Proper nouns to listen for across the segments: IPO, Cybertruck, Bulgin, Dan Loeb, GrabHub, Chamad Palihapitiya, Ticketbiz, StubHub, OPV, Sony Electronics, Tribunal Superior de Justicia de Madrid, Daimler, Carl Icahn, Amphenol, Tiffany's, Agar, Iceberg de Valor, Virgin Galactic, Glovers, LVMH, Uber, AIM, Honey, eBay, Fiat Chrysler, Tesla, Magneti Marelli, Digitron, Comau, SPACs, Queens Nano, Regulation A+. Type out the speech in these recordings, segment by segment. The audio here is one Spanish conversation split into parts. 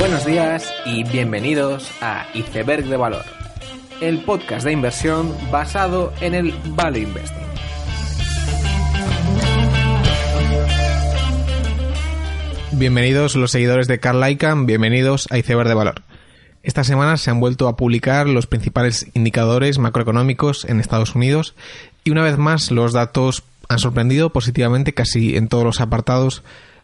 Buenos días y bienvenidos a Iceberg de Valor, el podcast de inversión basado en el Value Investing. Bienvenidos los seguidores de Carl Icahn, bienvenidos a Iceberg de Valor. Esta semana se han vuelto a publicar los principales indicadores macroeconómicos en Estados Unidos y una vez más los datos han sorprendido positivamente casi en todos los apartados.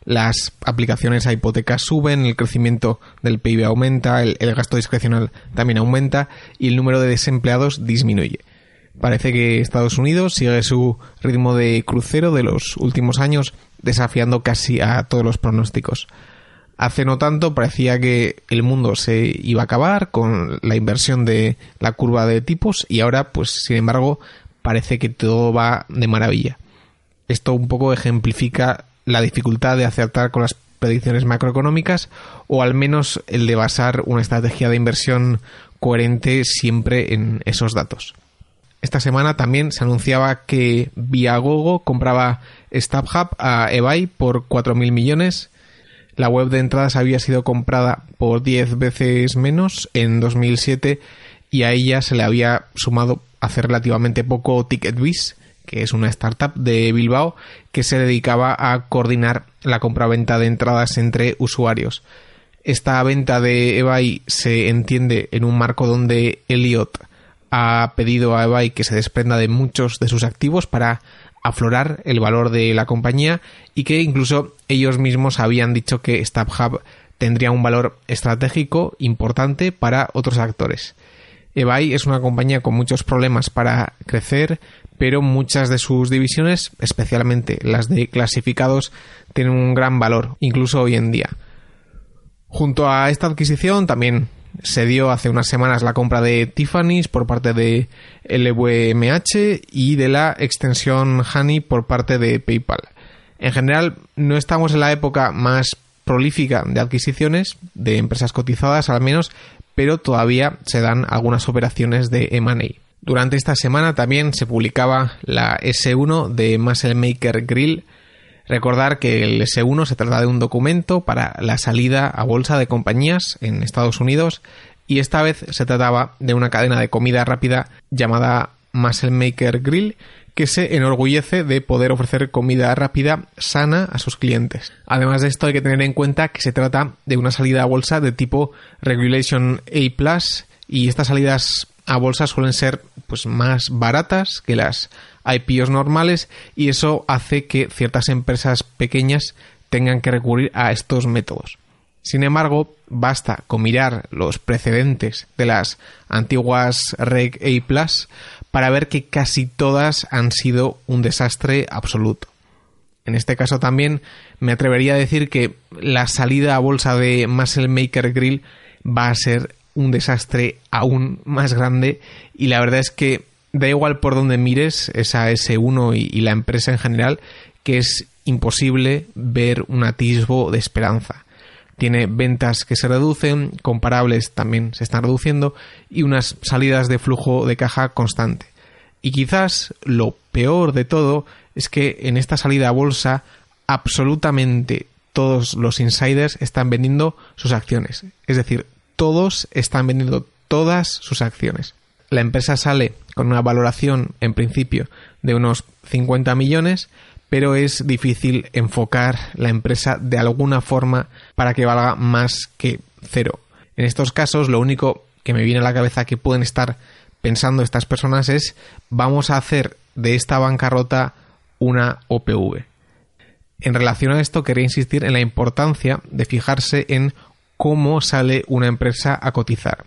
Las aplicaciones a hipotecas suben, el crecimiento del PIB aumenta, el gasto discrecional también aumenta y el número de desempleados disminuye. Parece que Estados Unidos sigue su ritmo de crucero de los últimos años, desafiando casi a todos los pronósticos. Hace no tanto parecía que el mundo se iba a acabar con la inversión de la curva de tipos y ahora, pues sin embargo, parece que todo va de maravilla. Esto un poco ejemplifica la dificultad de acertar con las predicciones macroeconómicas o al menos el de basar una estrategia de inversión coherente siempre en esos datos. Esta semana también se anunciaba que Viagogo compraba StubHub a eBay por 4.000 millones. La web de entradas había sido comprada por 10 veces menos en 2007 y a ella se le había sumado hace relativamente poco Ticketbiz, que es una startup de Bilbao que se dedicaba a coordinar la compraventa de entradas entre usuarios. Esta venta de eBay se entiende en un marco donde Elliott ha pedido a eBay que se desprenda de muchos de sus activos para aflorar el valor de la compañía y que incluso ellos mismos habían dicho que StubHub tendría un valor estratégico importante para otros actores. eBay es una compañía con muchos problemas para crecer, pero muchas de sus divisiones, especialmente las de clasificados, tienen un gran valor, incluso hoy en día. Junto a esta adquisición también se dio hace unas semanas la compra de Tiffany's por parte de LVMH y de la extensión Honey por parte de PayPal. En general, no estamos en la época más prolífica de adquisiciones, de empresas cotizadas al menos, pero todavía se dan algunas operaciones de M&A. Durante esta semana también se publicaba la S1 de Muscle Maker Grill. Recordar que el S1 se trata de un documento para la salida a bolsa de compañías en Estados Unidos y esta vez se trataba de una cadena de comida rápida llamada Muscle Maker Grill que se enorgullece de poder ofrecer comida rápida sana a sus clientes. Además de esto hay que tener en cuenta que se trata de una salida a bolsa de tipo Regulation A+, y estas salidas a bolsa suelen ser pues más baratas que las IPOs normales y eso hace que ciertas empresas pequeñas tengan que recurrir a estos métodos. Sin embargo, basta con mirar los precedentes de las antiguas REGS A+ para ver que casi todas han sido un desastre absoluto. En este caso también me atrevería a decir que la salida a bolsa de Muscle Maker Grill va a ser un desastre aún más grande y la verdad es que da igual por donde mires esa S1 y la empresa en general que es imposible ver un atisbo de esperanza. Tiene ventas que se reducen, comparables también se están reduciendo y unas salidas de flujo de caja constante. Y quizás lo peor de todo es que en esta salida a bolsa absolutamente todos los insiders están vendiendo sus acciones, es decir, todos están vendiendo todas sus acciones. La empresa sale con una valoración, en principio, de unos 50 millones, pero es difícil enfocar la empresa de alguna forma para que valga más que cero. En estos casos, lo único que me viene a la cabeza que pueden estar pensando estas personas es vamos a hacer de esta bancarrota una OPV. En relación a esto, quería insistir en la importancia de fijarse en cómo sale una empresa a cotizar.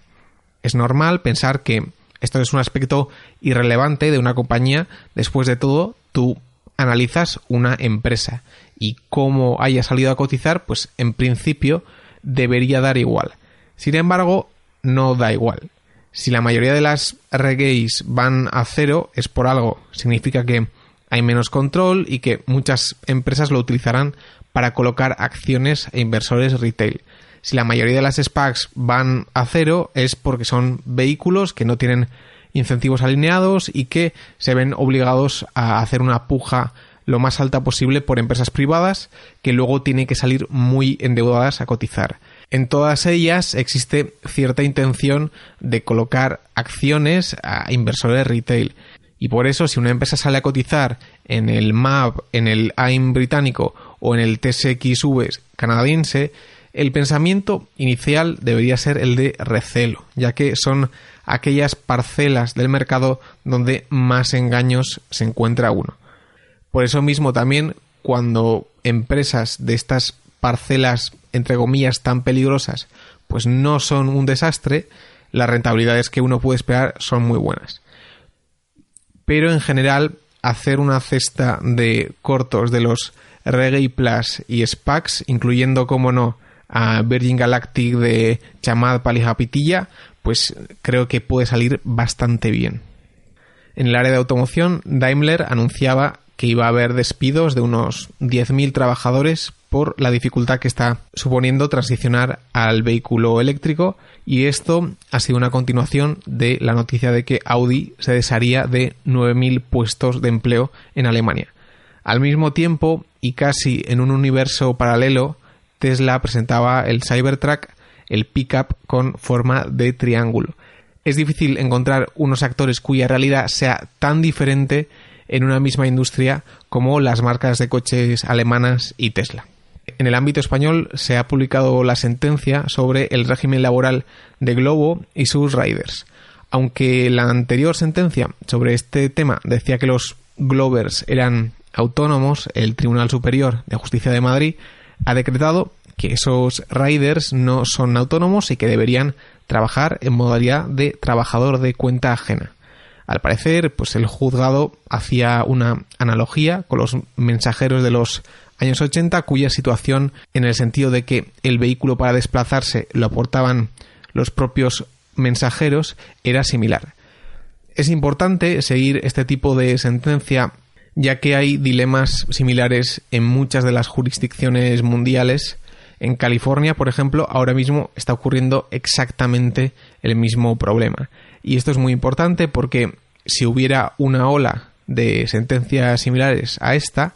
Es normal pensar que esto es un aspecto irrelevante de una compañía. Después de todo, tú analizas una empresa y cómo haya salido a cotizar, pues en principio debería dar igual. Sin embargo, no da igual. Si la mayoría de las REGS van a cero, es por algo. Significa que hay menos control y que muchas empresas lo utilizarán para colocar acciones e inversores retail. Si la mayoría de las SPACs van a cero es porque son vehículos que no tienen incentivos alineados y que se ven obligados a hacer una puja lo más alta posible por empresas privadas que luego tienen que salir muy endeudadas a cotizar. En todas ellas existe cierta intención de colocar acciones a inversores retail. Y por eso, si una empresa sale a cotizar en el MAB, en el AIM británico o en el TSXV canadiense, el pensamiento inicial debería ser el de recelo, ya que son aquellas parcelas del mercado donde más engaños se encuentra uno. Por eso mismo también, cuando empresas de estas parcelas, entre comillas, tan peligrosas, pues no son un desastre, las rentabilidades que uno puede esperar son muy buenas. Pero en general, hacer una cesta de cortos de los REGS Plus y SPACs, incluyendo, como no, a Virgin Galactic de Chamad Palihapitiya, pues creo que puede salir bastante bien. En el área de automoción, Daimler anunciaba que iba a haber despidos de unos 10.000 trabajadores por la dificultad que está suponiendo transicionar al vehículo eléctrico, y esto ha sido una continuación de la noticia de que Audi se desharía de 9.000 puestos de empleo en Alemania. Al mismo tiempo, y casi en un universo paralelo, Tesla presentaba el Cybertruck, el pickup con forma de triángulo. Es difícil encontrar unos actores cuya realidad sea tan diferente en una misma industria como las marcas de coches alemanas y Tesla. En el ámbito español se ha publicado la sentencia sobre el régimen laboral de Glovo y sus riders. Aunque la anterior sentencia sobre este tema decía que los Glovers eran autónomos, el Tribunal Superior de Justicia de Madrid ha decretado que esos riders no son autónomos y que deberían trabajar en modalidad de trabajador de cuenta ajena. Al parecer, pues el juzgado hacía una analogía con los mensajeros de los años 80, cuya situación, en el sentido de que el vehículo para desplazarse lo aportaban los propios mensajeros, era similar. Es importante seguir este tipo de sentencia, ya que hay dilemas similares en muchas de las jurisdicciones mundiales. En California, por ejemplo, ahora mismo está ocurriendo exactamente el mismo problema. Y esto es muy importante porque si hubiera una ola de sentencias similares a esta,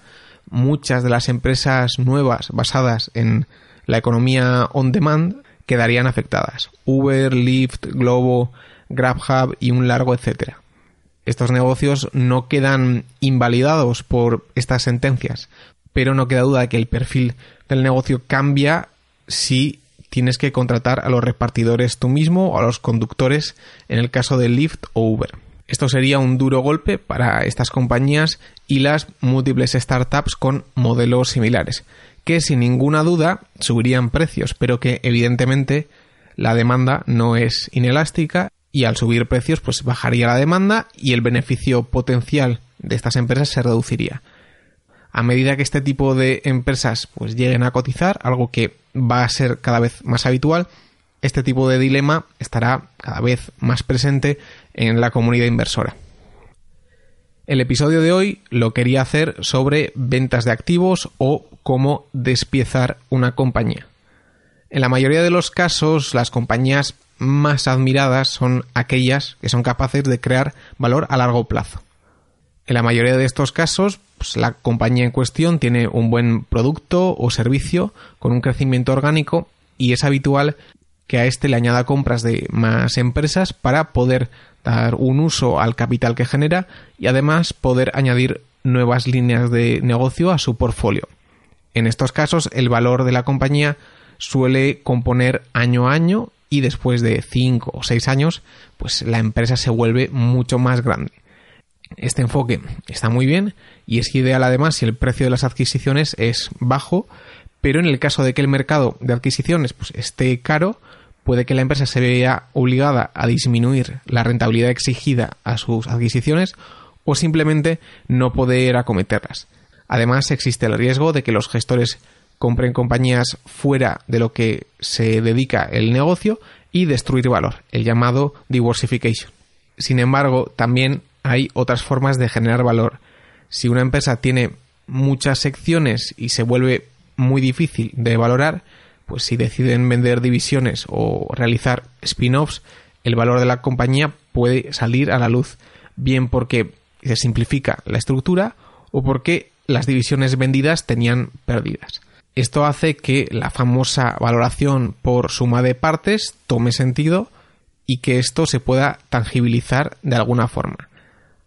muchas de las empresas nuevas basadas en la economía on demand quedarían afectadas. Uber, Lyft, Glovo, GrabHub y un largo etcétera. Estos negocios no quedan invalidados por estas sentencias, pero no queda duda de que el perfil del negocio cambia si tienes que contratar a los repartidores tú mismo o a los conductores en el caso de Lyft o Uber. Esto sería un duro golpe para estas compañías y las múltiples startups con modelos similares, que sin ninguna duda subirían precios, pero que evidentemente la demanda no es inelástica y al subir precios pues bajaría la demanda y el beneficio potencial de estas empresas se reduciría. A medida que este tipo de empresas pues lleguen a cotizar, algo que va a ser cada vez más habitual, este tipo de dilema estará cada vez más presente en la comunidad inversora. El episodio de hoy lo quería hacer sobre ventas de activos o cómo despiezar una compañía. En la mayoría de los casos, las compañías más admiradas son aquellas que son capaces de crear valor a largo plazo. En la mayoría de estos casos, pues, la compañía en cuestión tiene un buen producto o servicio con un crecimiento orgánico y es habitual que a este le añada compras de más empresas para poder dar un uso al capital que genera y además poder añadir nuevas líneas de negocio a su portfolio. En estos casos, el valor de la compañía suele componer año a año y después de 5 o 6 años, pues la empresa se vuelve mucho más grande. Este enfoque está muy bien y es ideal además si el precio de las adquisiciones es bajo, pero en el caso de que el mercado de adquisiciones pues, esté caro, puede que la empresa se vea obligada a disminuir la rentabilidad exigida a sus adquisiciones o simplemente no poder acometerlas. Además existe el riesgo de que los gestores compren compañías fuera de lo que se dedica el negocio y destruir valor, el llamado diversification. Sin embargo, también hay otras formas de generar valor. Si una empresa tiene muchas secciones y se vuelve muy difícil de valorar, pues si deciden vender divisiones o realizar spin-offs, el valor de la compañía puede salir a la luz, bien porque se simplifica la estructura o porque las divisiones vendidas tenían pérdidas. Esto hace que la famosa valoración por suma de partes tome sentido y que esto se pueda tangibilizar de alguna forma.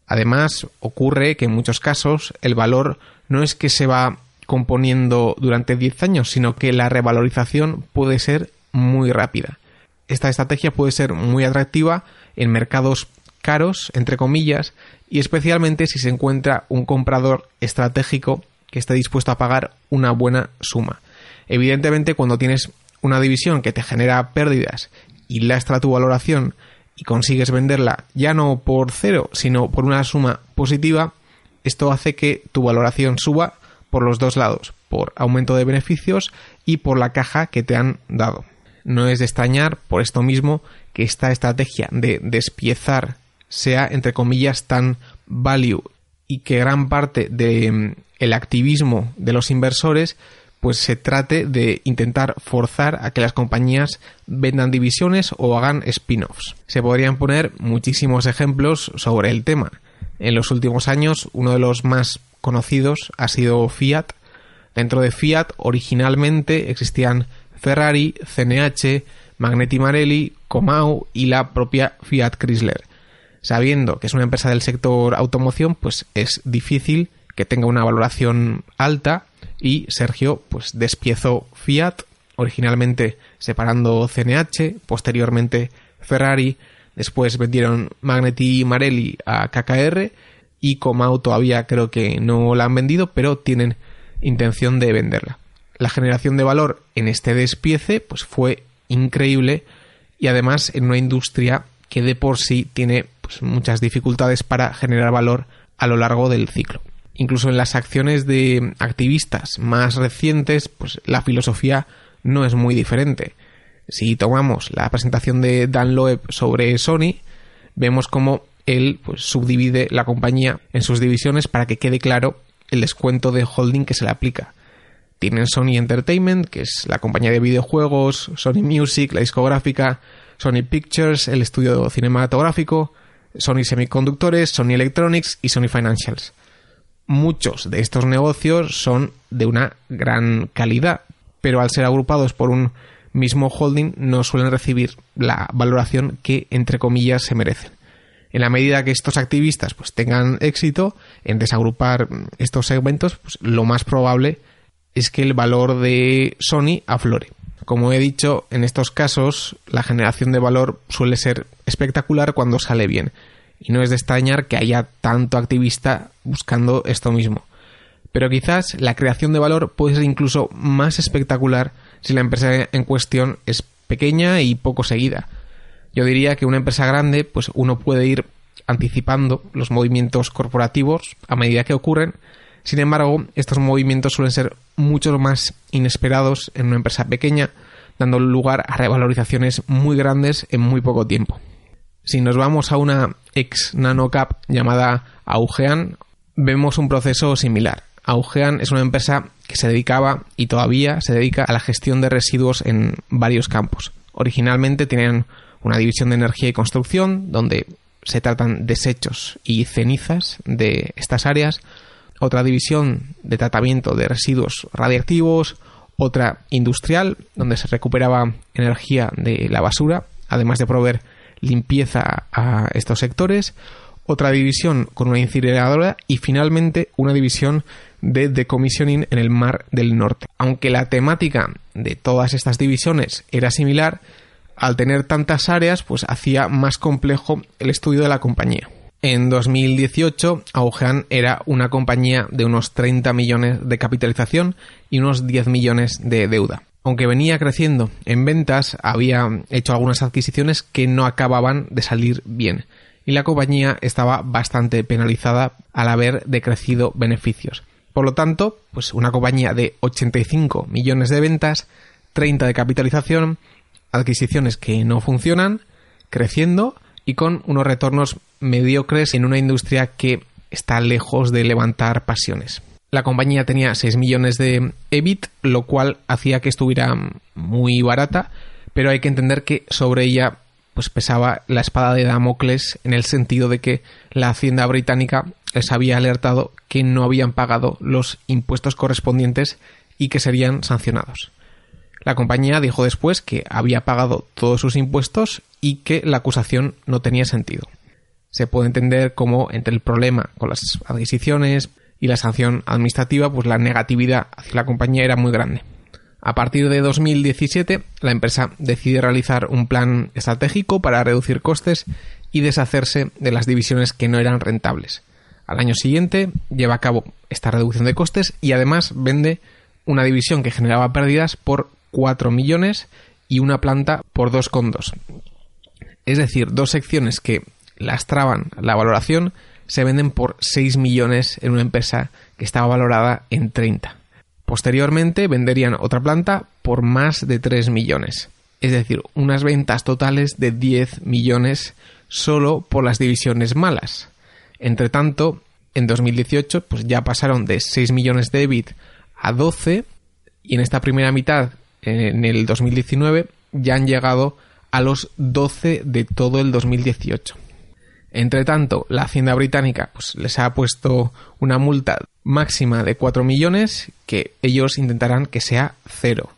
Además, ocurre que en muchos casos el valor no es que se va componiendo durante 10 años, sino que la revalorización puede ser muy rápida. Esta estrategia puede ser muy atractiva en mercados caros, entre comillas, y especialmente si se encuentra un comprador estratégico que esté dispuesto a pagar una buena suma. Evidentemente, cuando tienes una división que te genera pérdidas y lastra tu valoración y consigues venderla ya no por cero, sino por una suma positiva, esto hace que tu valoración suba por los dos lados, por aumento de beneficios y por la caja que te han dado. No es de extrañar, por esto mismo, que esta estrategia de despiezar sea, entre comillas, tan value y que gran parte del activismo de los inversores pues se trate de intentar forzar a que las compañías vendan divisiones o hagan spin-offs. Se podrían poner muchísimos ejemplos sobre el tema. En los últimos años, uno de los más conocidos ha sido Fiat. Dentro de Fiat, originalmente existían Ferrari, CNH, Magneti Marelli, Comau y la propia Fiat Chrysler. Sabiendo que es una empresa del sector automoción, pues es difícil que tenga una valoración alta y Sergio pues despiezó Fiat, originalmente separando CNH, posteriormente Ferrari, después vendieron Magneti Marelli a KKR y Comau todavía creo que no la han vendido, pero tienen intención de venderla. La generación de valor en este despiece pues fue increíble y además en una industria que de por sí tiene pues, muchas dificultades para generar valor a lo largo del ciclo. Incluso en las acciones de activistas más recientes, pues la filosofía no es muy diferente. Si tomamos la presentación de Dan Loeb sobre Sony, vemos cómo él pues, subdivide la compañía en sus divisiones para que quede claro el descuento de holding que se le aplica. Tienen Sony Entertainment, que es la compañía de videojuegos, Sony Music, la discográfica, Sony Pictures, el estudio cinematográfico, Sony Semiconductores, Sony Electronics y Sony Financials. Muchos de estos negocios son de una gran calidad, pero al ser agrupados por un mismo holding no suelen recibir la valoración que, entre comillas, se merecen. En la medida que estos activistas pues, tengan éxito en desagrupar estos segmentos, pues, lo más probable es que el valor de Sony aflore. Como he dicho, en estos casos la generación de valor suele ser espectacular cuando sale bien. Y no es de extrañar que haya tanto activista buscando esto mismo. Pero quizás la creación de valor puede ser incluso más espectacular si la empresa en cuestión es pequeña y poco seguida. Yo diría que una empresa grande, pues uno puede ir anticipando los movimientos corporativos a medida que ocurren. Sin embargo, estos movimientos suelen ser mucho más inesperados en una empresa pequeña, dando lugar a revalorizaciones muy grandes en muy poco tiempo. Si nos vamos a una ex nanocap llamada Augean, vemos un proceso similar. Augean es una empresa que se dedicaba y todavía se dedica a la gestión de residuos en varios campos. Originalmente tenían una división de energía y construcción donde se tratan desechos y cenizas de estas áreas, otra división de tratamiento de residuos radiactivos, otra industrial donde se recuperaba energía de la basura, además de proveer limpieza a estos sectores, otra división con una incineradora y finalmente una división de decommissioning en el Mar del Norte. Aunque la temática de todas estas divisiones era similar, al tener tantas áreas, pues hacía más complejo el estudio de la compañía. En 2018, Augean era una compañía de unos 30 millones de capitalización y unos 10 millones de deuda. Aunque venía creciendo en ventas, había hecho algunas adquisiciones que no acababan de salir bien y la compañía estaba bastante penalizada al haber decrecido beneficios. Por lo tanto, pues una compañía de 85 millones de ventas, 30 de capitalización, adquisiciones que no funcionan, creciendo y con unos retornos mediocres en una industria que está lejos de levantar pasiones. La compañía tenía 6 millones de EBIT, lo cual hacía que estuviera muy barata, pero hay que entender que sobre ella pues, pesaba la espada de Damocles en el sentido de que la Hacienda británica les había alertado que no habían pagado los impuestos correspondientes y que serían sancionados. La compañía dijo después que había pagado todos sus impuestos y que la acusación no tenía sentido. Se puede entender cómo entre el problema con las adquisiciones y la sanción administrativa, pues la negatividad hacia la compañía era muy grande. A partir de 2017, la empresa decide realizar un plan estratégico para reducir costes y deshacerse de las divisiones que no eran rentables. Al año siguiente lleva a cabo esta reducción de costes y además vende una división que generaba pérdidas por 4 millones y una planta por 2,2. Es decir, dos secciones que lastraban la valoración se venden por 6 millones en una empresa que estaba valorada en 30. Posteriormente venderían otra planta por más de 3 millones. Es decir, unas ventas totales de 10 millones solo por las divisiones malas. Entre tanto, en 2018 pues ya pasaron de 6 millones de EBIT a 12 y en esta primera mitad, en el 2019, ya han llegado a los 12 de todo el 2018. Entre tanto, la Hacienda británica pues, les ha puesto una multa máxima de 4 millones que ellos intentarán que sea cero,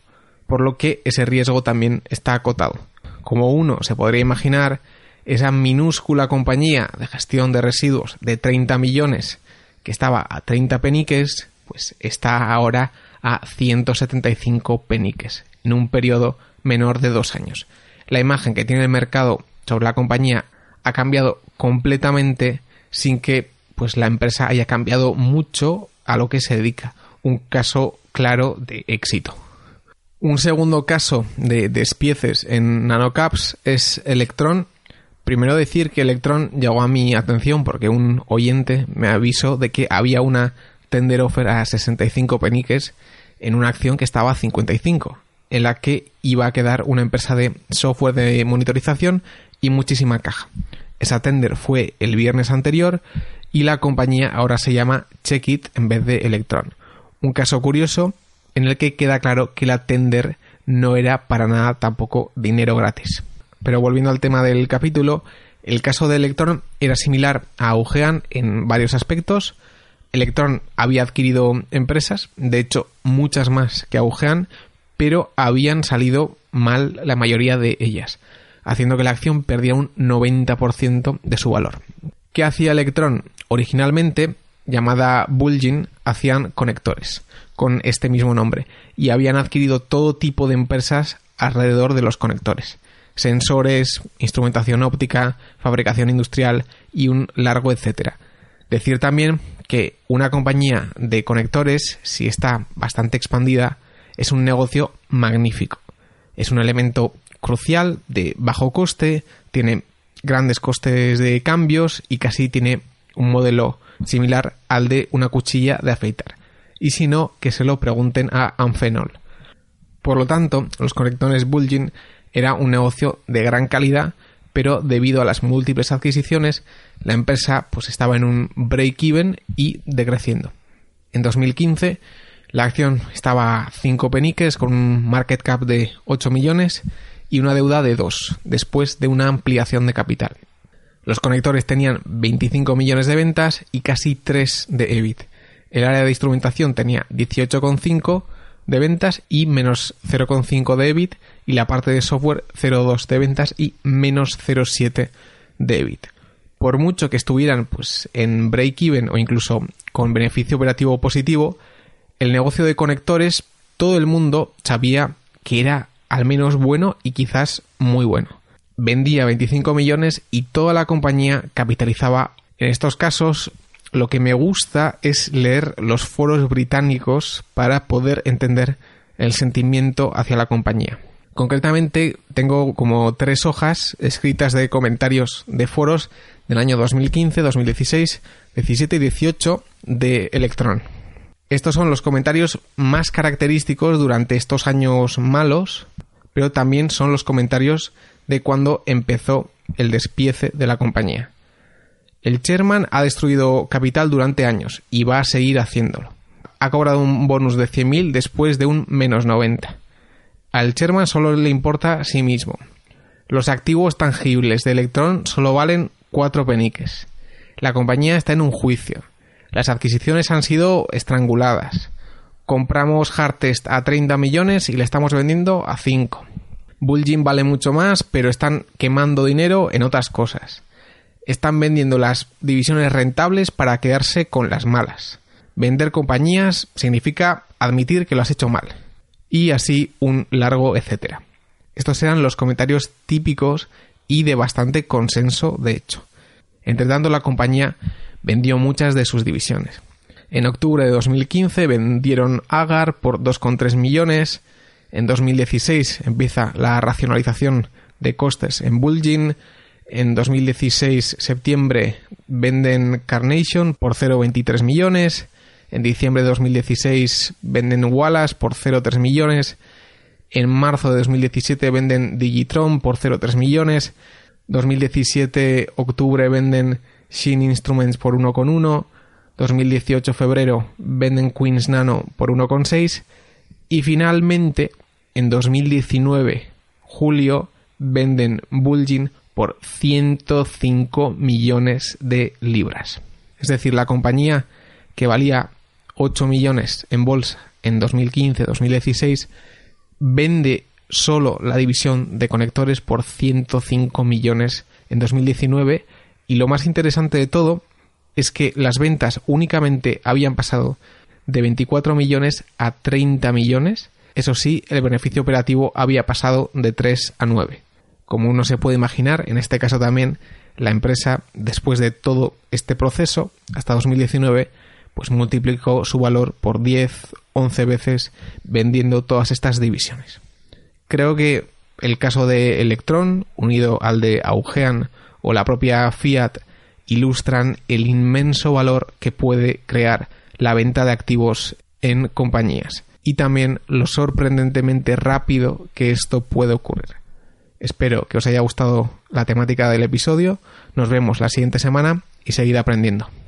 por lo que ese riesgo también está acotado. Como uno se podría imaginar, esa minúscula compañía de gestión de residuos de 30 millones que estaba a 30 peniques, pues está ahora a 175 peniques en un periodo menor de 2 años. La imagen que tiene el mercado sobre la compañía ha cambiado completamente sin que pues la empresa haya cambiado mucho a lo que se dedica. Un caso claro de éxito. Un segundo caso de despieces en nanocaps es Electron. Primero decir que Electron llegó a mi atención porque un oyente me avisó de que había una tender offer a 65 peniques en una acción que estaba a 55, en la que iba a quedar una empresa de software de monitorización y muchísima caja. Esa tender fue el viernes anterior y la compañía ahora se llama Checkit en vez de Electron. Un caso curioso en el que queda claro que la tender no era para nada tampoco dinero gratis. Pero volviendo al tema del capítulo, el caso de Electron era similar a Augean en varios aspectos. Electron había adquirido empresas, de hecho muchas más que Augean, pero habían salido mal la mayoría de ellas, haciendo que la acción perdía un 90% de su valor. ¿Qué hacía Electron? Originalmente, llamada Bulgin, hacían conectores con este mismo nombre y habían adquirido todo tipo de empresas alrededor de los conectores. Sensores, instrumentación óptica, fabricación industrial y un largo etcétera. Decir también que una compañía de conectores, si está bastante expandida, es un negocio magnífico. Es un elemento crucial de bajo coste, tiene grandes costes de cambios y casi tiene un modelo similar al de una cuchilla de afeitar. Y si no, que se lo pregunten a Amphenol. Por lo tanto, los conectores Bulgin era un negocio de gran calidad, pero debido a las múltiples adquisiciones, la empresa pues estaba en un break-even y decreciendo. En 2015, la acción estaba a 5 peniques con un market cap de 8 millones y una deuda de 2, después de una ampliación de capital. Los conectores tenían 25 millones de ventas y casi 3 de EBIT. El área de instrumentación tenía 18,5 de ventas y menos 0,5 de EBIT, y la parte de software 0,2 de ventas y menos 0,7 de EBIT. Por mucho que estuvieran pues en break-even o incluso con beneficio operativo positivo, el negocio de conectores todo el mundo sabía que era al menos bueno y quizás muy bueno. Vendía 25 millones y toda la compañía capitalizaba. En estos casos, lo que me gusta es leer los foros británicos para poder entender el sentimiento hacia la compañía. Concretamente, tengo como 3 hojas escritas de comentarios de foros del año 2015, 2016, 17 y 18 de Electron. Estos son los comentarios más característicos durante estos años malos, pero también son los comentarios de cuando empezó el despiece de la compañía. El chairman ha destruido capital durante años y va a seguir haciéndolo. Ha cobrado un bonus de 100.000 después de un menos 90. Al chairman solo le importa a sí mismo. Los activos tangibles de Electron solo valen 4 peniques. La compañía está en un juicio. Las adquisiciones han sido estranguladas. Compramos Hardtest a 30 millones y le estamos vendiendo a 5. Bulgin vale mucho más, pero están quemando dinero en otras cosas. Están vendiendo las divisiones rentables para quedarse con las malas. Vender compañías significa admitir que lo has hecho mal. Y así un largo etcétera. Estos eran los comentarios típicos y de bastante consenso, de hecho. Entre tanto, la compañía vendió muchas de sus divisiones. En octubre de 2015 vendieron Agar por 2,3 millones. En 2016 empieza la racionalización de costes en Bulgin. En 2016, septiembre, venden Carnation por 0,23 millones. En diciembre de 2016 venden Wallace por 0,3 millones. En marzo de 2017 venden Digitron por 0,3 millones. 2017, octubre, venden Shin Instruments por 1,1. 2018, febrero, venden Queens Nano por 1,6. Y finalmente, en 2019, julio, venden Bulgin por 105 millones de libras. Es decir, la compañía que valía 8 millones en bolsa en 2015-2016 vende solo la división de conectores por 105 millones en 2019, y lo más interesante de todo es que las ventas únicamente habían pasado de 24 millones a 30 millones. Eso sí, el beneficio operativo había pasado de 3 a 9. Como uno se puede imaginar, en este caso también la empresa, después de todo este proceso, hasta 2019, pues multiplicó su valor por 10, 11 veces vendiendo todas estas divisiones. Creo que el caso de Electron, unido al de Augean o la propia Fiat, ilustran el inmenso valor que puede crear la venta de activos en compañías y también lo sorprendentemente rápido que esto puede ocurrir. Espero que os haya gustado la temática del episodio. Nos vemos la siguiente semana y seguid aprendiendo.